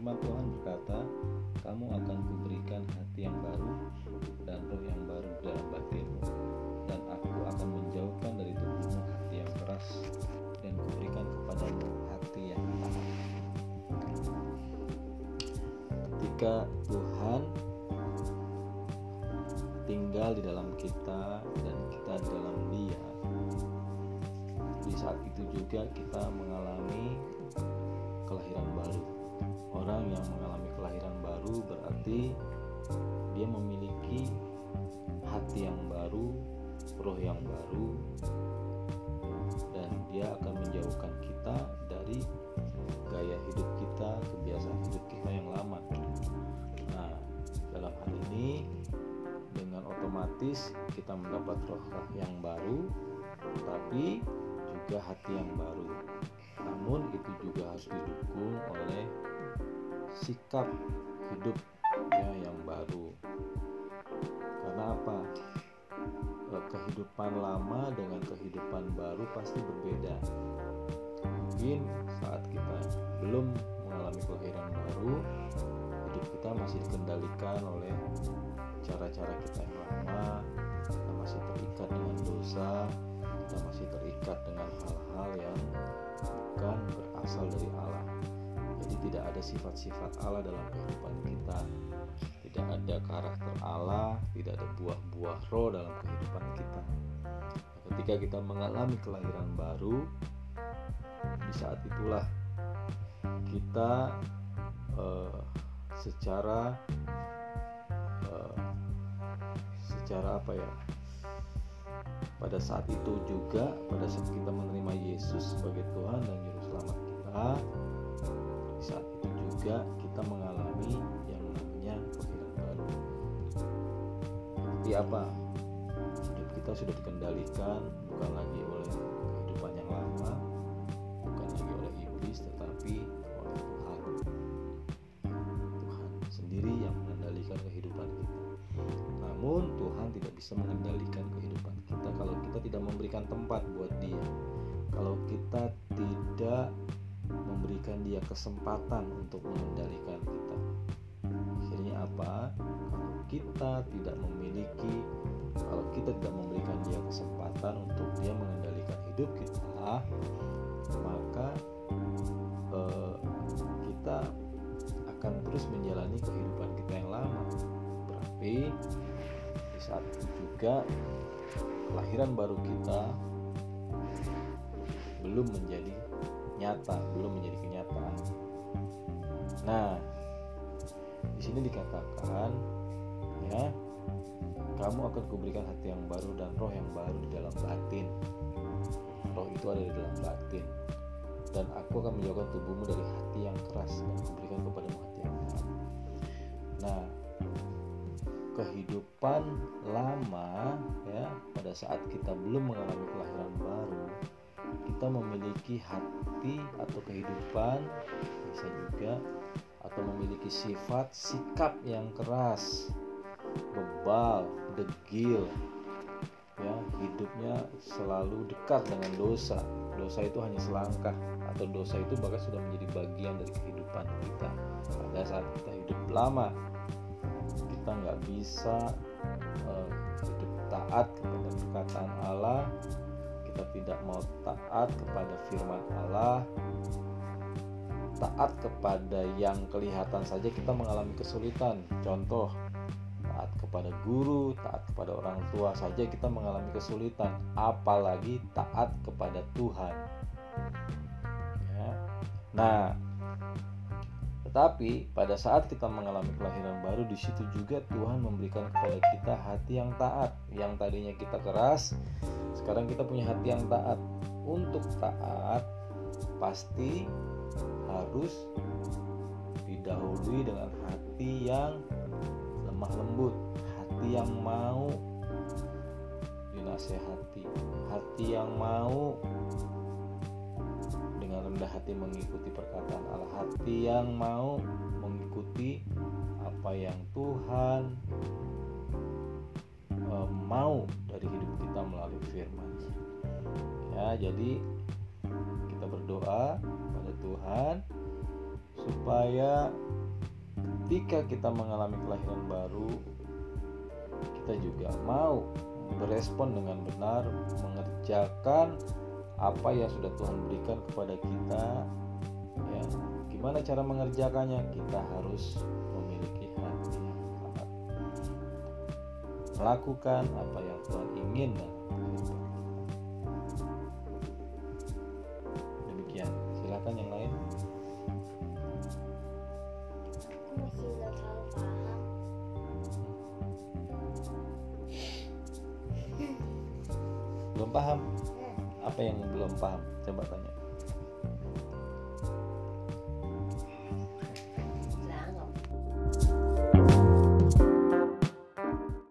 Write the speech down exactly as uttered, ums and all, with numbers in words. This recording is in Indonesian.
Firman Tuhan berkata, kamu akan kuberikan hati yang baru dan roh yang baru dalam batinmu, dan aku akan menjauhkan dari tubuhmu hati yang keras dan kuberikan kepadamu hati yang lembut. Ketika Tuhan tinggal di dalam kita dan kita di dalam Dia, di saat itu juga kita mengalami kelahiran baru. Orang yang mengalami kelahiran baru berarti dia memiliki hati yang baru, roh yang baru, dan dia akan menjauhkan kita dari gaya hidup kita, kebiasaan hidup kita yang lama. Nah, dalam hal ini dengan otomatis kita mendapat roh yang baru, tapi juga hati yang baru. Namun itu juga harus didukung oleh sikap hidup ya, yang baru. Karena apa? Kehidupan lama dengan kehidupan baru pasti berbeda. Mungkin saat kita belum mengalami kelahiran baru, hidup kita masih dikendalikan oleh cara-cara kita yang lama, kita masih terikat dengan dosa, kita masih terikat dengan hal-hal yang bukan berasal dari Allah. Jadi tidak ada sifat-sifat Allah dalam kehidupan kita, tidak ada karakter Allah, tidak ada buah-buah roh dalam kehidupan kita. Ketika kita mengalami kelahiran baru, di saat itulah kita eh, secara eh, secara apa ya? Pada saat itu juga, pada saat kita menerima Yesus sebagai Tuhan dan Juru Selamat kita, di saat itu juga kita mengalami yang namanya kelahiran baru. Jadi apa? Hidup kita sudah dikendalikan bukan lagi oleh kehidupan yang lama, bukan lagi oleh iblis, tetapi oleh Tuhan. Tuhan sendiri yang mengendalikan kehidupan kita. Namun Tuhan tidak bisa mengendalikan kehidupan kita kalau kita tidak memberikan tempat buat Dia, kalau kita tidak memberikan Dia kesempatan untuk mengendalikan kita. Akhirnya apa? Kalau kita tidak memiliki, kalau kita tidak memberikan Dia kesempatan untuk Dia mengendalikan hidup kita, maka eh, kita akan terus menjalani kehidupan kita yang lama. Tapi di saat itu juga kelahiran baru kita belum menjadi nyata, belum menjadi kenyataan. Nah, di sini dikatakan ya, kamu akan kuberikan hati yang baru dan roh yang baru di dalam batin. Roh itu ada di dalam batin. Dan aku akan menjauhkan tubuhmu dari hati yang keras dan kuberikan kepadamu hati yang baru. Nah, kehidupan lama ya, pada saat kita belum mengalami kelahiran baru, kita memiliki hati atau kehidupan, bisa juga, atau memiliki sifat sikap yang keras, bebal, degil ya, hidupnya selalu dekat dengan dosa. Dosa itu hanya selangkah, atau dosa itu bahkan sudah menjadi bagian dari kehidupan kita pada saat kita hidup lama. Kita nggak bisa uh, hidup taat kepada perkataan Allah, kita tidak mau taat kepada firman Allah, taat kepada yang kelihatan saja kita mengalami kesulitan. Contoh, taat kepada guru, taat kepada orang tua saja kita mengalami kesulitan, apalagi taat kepada Tuhan ya. Nah, tetapi pada saat kita mengalami kelahiran baru, di situ juga Tuhan memberikan kepada kita hati yang taat. Yang tadinya kita keras, sekarang kita punya hati yang taat. Untuk taat pasti harus didahului dengan hati yang lemah lembut, hati yang mau dinasehati, hati yang mau rendah hati mengikuti perkataan Allah, hati yang mau mengikuti apa yang Tuhan e, mau dari hidup kita melalui firman-Nya. Ya, jadi kita berdoa pada Tuhan supaya ketika kita mengalami kelahiran baru, kita juga mau berespon dengan benar, mengerjakan apa yang sudah Tuhan berikan kepada kita. Ya, gimana cara mengerjakannya? Kita harus memiliki hati yang taat, melakukan apa yang Tuhan inginkan. Demikian, silakan yang lain. Belum paham? Apa yang belum paham? Coba tanya.